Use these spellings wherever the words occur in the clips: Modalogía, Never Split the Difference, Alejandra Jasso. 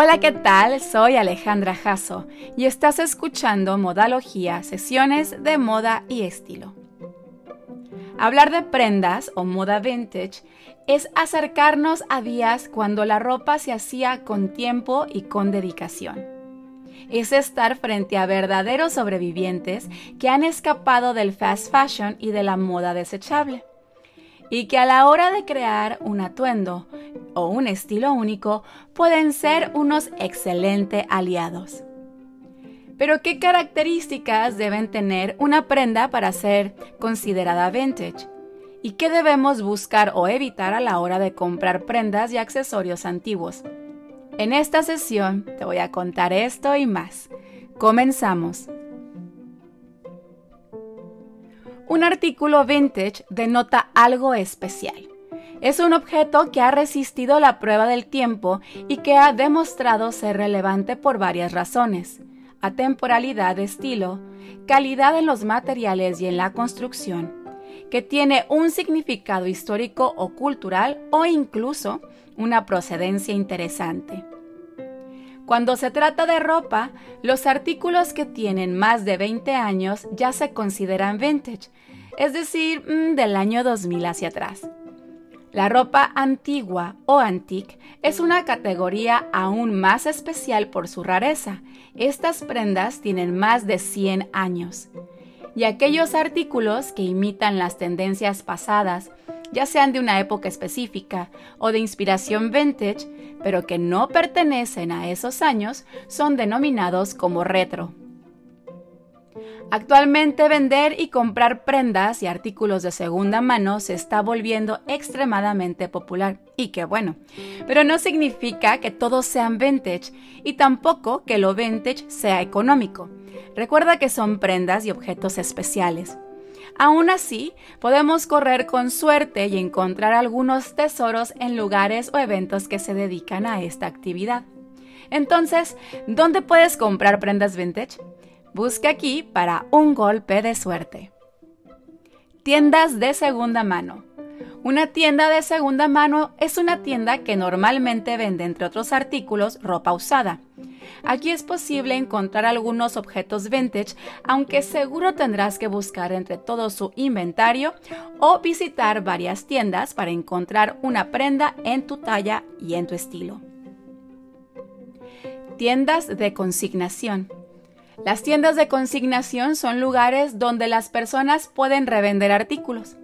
Hola, ¿qué tal? Soy Alejandra Jasso y estás escuchando Modalogía, sesiones de moda y estilo. Hablar de prendas o moda vintage es acercarnos a días cuando la ropa se hacía con tiempo y con dedicación. Es estar frente a verdaderos sobrevivientes que han escapado del fast fashion y de la moda desechable, y que a la hora de crear un atuendo o un estilo único pueden ser unos excelentes aliados. Pero ¿qué características deben tener una prenda para ser considerada vintage? ¿Y qué debemos buscar o evitar a la hora de comprar prendas y accesorios antiguos? En esta sesión te voy a contar esto y más. Comenzamos. Un artículo vintage denota algo especial. Es un objeto que ha resistido la prueba del tiempo y que ha demostrado ser relevante por varias razones: atemporalidad de estilo, calidad en los materiales y en la construcción, que tiene un significado histórico o cultural o incluso una procedencia interesante. Cuando se trata de ropa, los artículos que tienen más de 20 años ya se consideran vintage, es decir, del año 2000 hacia atrás. La ropa antigua o antique es una categoría aún más especial por su rareza. Estas prendas tienen más de 100 años. Y aquellos artículos que imitan las tendencias pasadas, ya sean de una época específica o de inspiración vintage, pero que no pertenecen a esos años, son denominados como retro. Actualmente, vender y comprar prendas y artículos de segunda mano se está volviendo extremadamente popular, y qué bueno, pero no significa que todos sean vintage y tampoco que lo vintage sea económico. Recuerda que son prendas y objetos especiales. Aún así, podemos correr con suerte y encontrar algunos tesoros en lugares o eventos que se dedican a esta actividad. Entonces, ¿dónde puedes comprar prendas vintage? Busca aquí para un golpe de suerte. Tiendas de segunda mano. Una tienda de segunda mano es una tienda que normalmente vende, entre otros artículos, ropa usada. Aquí es posible encontrar algunos objetos vintage, aunque seguro tendrás que buscar entre todo su inventario o visitar varias tiendas para encontrar una prenda en tu talla y en tu estilo. Tiendas de consignación. Las tiendas de consignación son lugares donde las personas pueden revender artículos.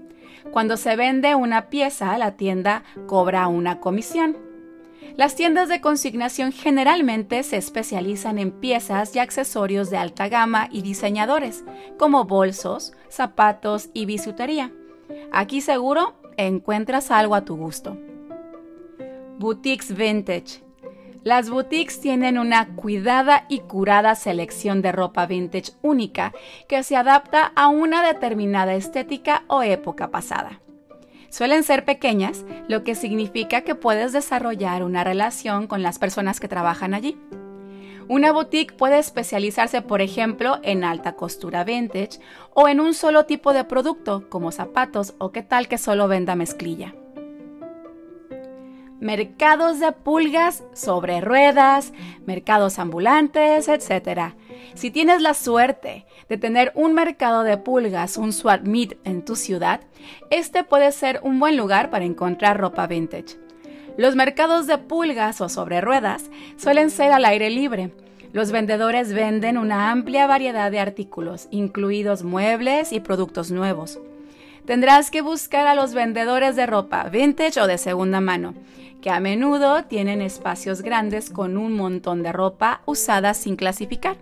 Cuando se vende una pieza, la tienda cobra una comisión. Las tiendas de consignación generalmente se especializan en piezas y accesorios de alta gama y diseñadores, como bolsos, zapatos y bisutería. Aquí seguro encuentras algo a tu gusto. Boutiques vintage. Las boutiques tienen una cuidada y curada selección de ropa vintage única que se adapta a una determinada estética o época pasada. Suelen ser pequeñas, lo que significa que puedes desarrollar una relación con las personas que trabajan allí. Una boutique puede especializarse, por ejemplo, en alta costura vintage o en un solo tipo de producto, como zapatos, o qué tal que solo venda mezclilla. Mercados de pulgas, sobre ruedas, mercados ambulantes, etc. Si tienes la suerte de tener un mercado de pulgas, un swap meet en tu ciudad, este puede ser un buen lugar para encontrar ropa vintage. Los mercados de pulgas o sobre ruedas suelen ser al aire libre. Los vendedores venden una amplia variedad de artículos, incluidos muebles y productos nuevos. Tendrás que buscar a los vendedores de ropa vintage o de segunda mano, que a menudo tienen espacios grandes con un montón de ropa usada sin clasificar.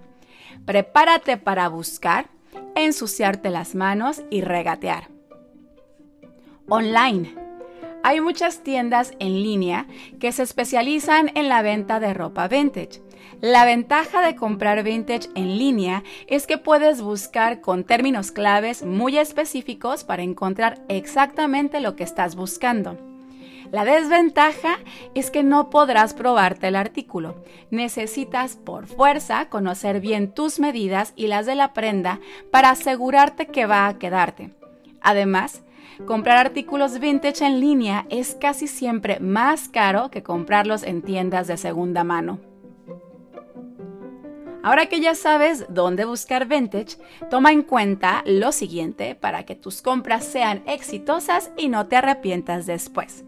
Prepárate para buscar, ensuciarte las manos y regatear. Online. Hay muchas tiendas en línea que se especializan en la venta de ropa vintage. La ventaja de comprar vintage en línea es que puedes buscar con términos claves muy específicos para encontrar exactamente lo que estás buscando. La desventaja es que no podrás probarte el artículo. Necesitas por fuerza conocer bien tus medidas y las de la prenda para asegurarte que va a quedarte. Además, comprar artículos vintage en línea es casi siempre más caro que comprarlos en tiendas de segunda mano. Ahora que ya sabes dónde buscar vintage, toma en cuenta lo siguiente para que tus compras sean exitosas y no te arrepientas después.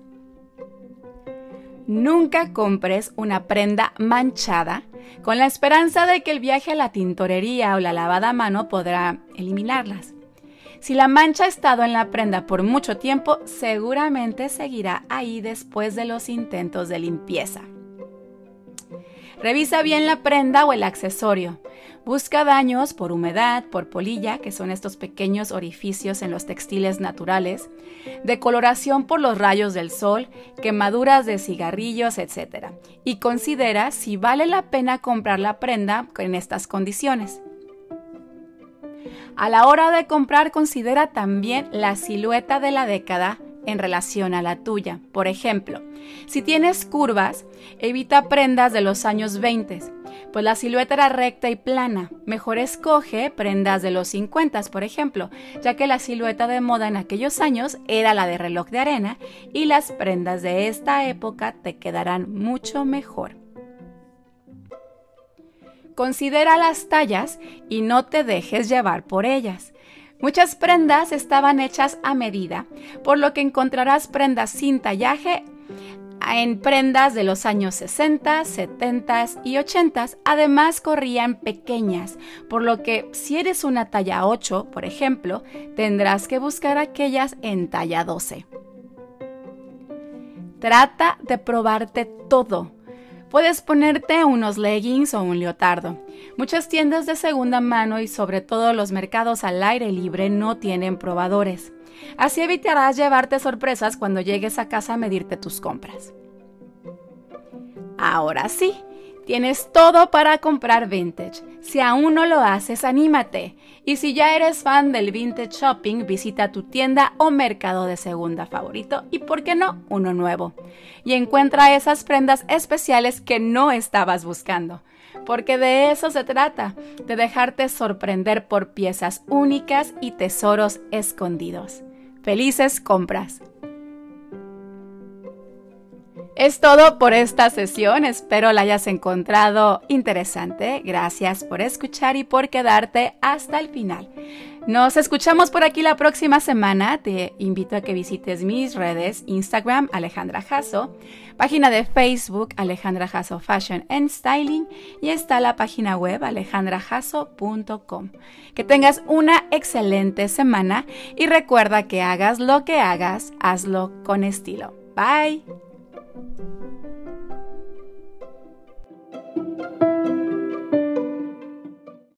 Nunca compres una prenda manchada con la esperanza de que el viaje a la tintorería o la lavada a mano podrá eliminarlas. Si la mancha ha estado en la prenda por mucho tiempo, seguramente seguirá ahí después de los intentos de limpieza. Revisa bien la prenda o el accesorio. Busca daños por humedad, por polilla, que son estos pequeños orificios en los textiles naturales, decoloración por los rayos del sol, quemaduras de cigarrillos, etc. Y considera si vale la pena comprar la prenda en estas condiciones. A la hora de comprar, considera también la silueta de la década en relación a la tuya. Por ejemplo, si tienes curvas, evita prendas de los años 20, pues la silueta era recta y plana. Mejor escoge prendas de los 50, por ejemplo, ya que la silueta de moda en aquellos años era la de reloj de arena y las prendas de esta época te quedarán mucho mejor. Considera las tallas y no te dejes llevar por ellas. Muchas prendas estaban hechas a medida, por lo que encontrarás prendas sin tallaje en prendas de los años 60, 70 y 80. Además, corrían pequeñas, por lo que si eres una talla 8, por ejemplo, tendrás que buscar aquellas en talla 12. Trata de probarte todo. Puedes ponerte unos leggings o un leotardo. Muchas tiendas de segunda mano y sobre todo los mercados al aire libre no tienen probadores. Así evitarás llevarte sorpresas cuando llegues a casa a medirte tus compras. Ahora sí, tienes todo para comprar vintage. Si aún no lo haces, anímate. Y si ya eres fan del vintage shopping, visita tu tienda o mercado de segunda favorito y, ¿por qué no?, uno nuevo. Y encuentra esas prendas especiales que no estabas buscando. Porque de eso se trata, de dejarte sorprender por piezas únicas y tesoros escondidos. ¡Felices compras! Es todo por esta sesión, espero la hayas encontrado interesante. Gracias por escuchar y por quedarte hasta el final. Nos escuchamos por aquí la próxima semana. Te invito a que visites mis redes: Instagram, Alejandra Jasso, página de Facebook, Alejandra Jasso Fashion and Styling, y está la página web alejandrajasso.com. Que tengas una excelente semana y recuerda que hagas lo que hagas, hazlo con estilo. Bye.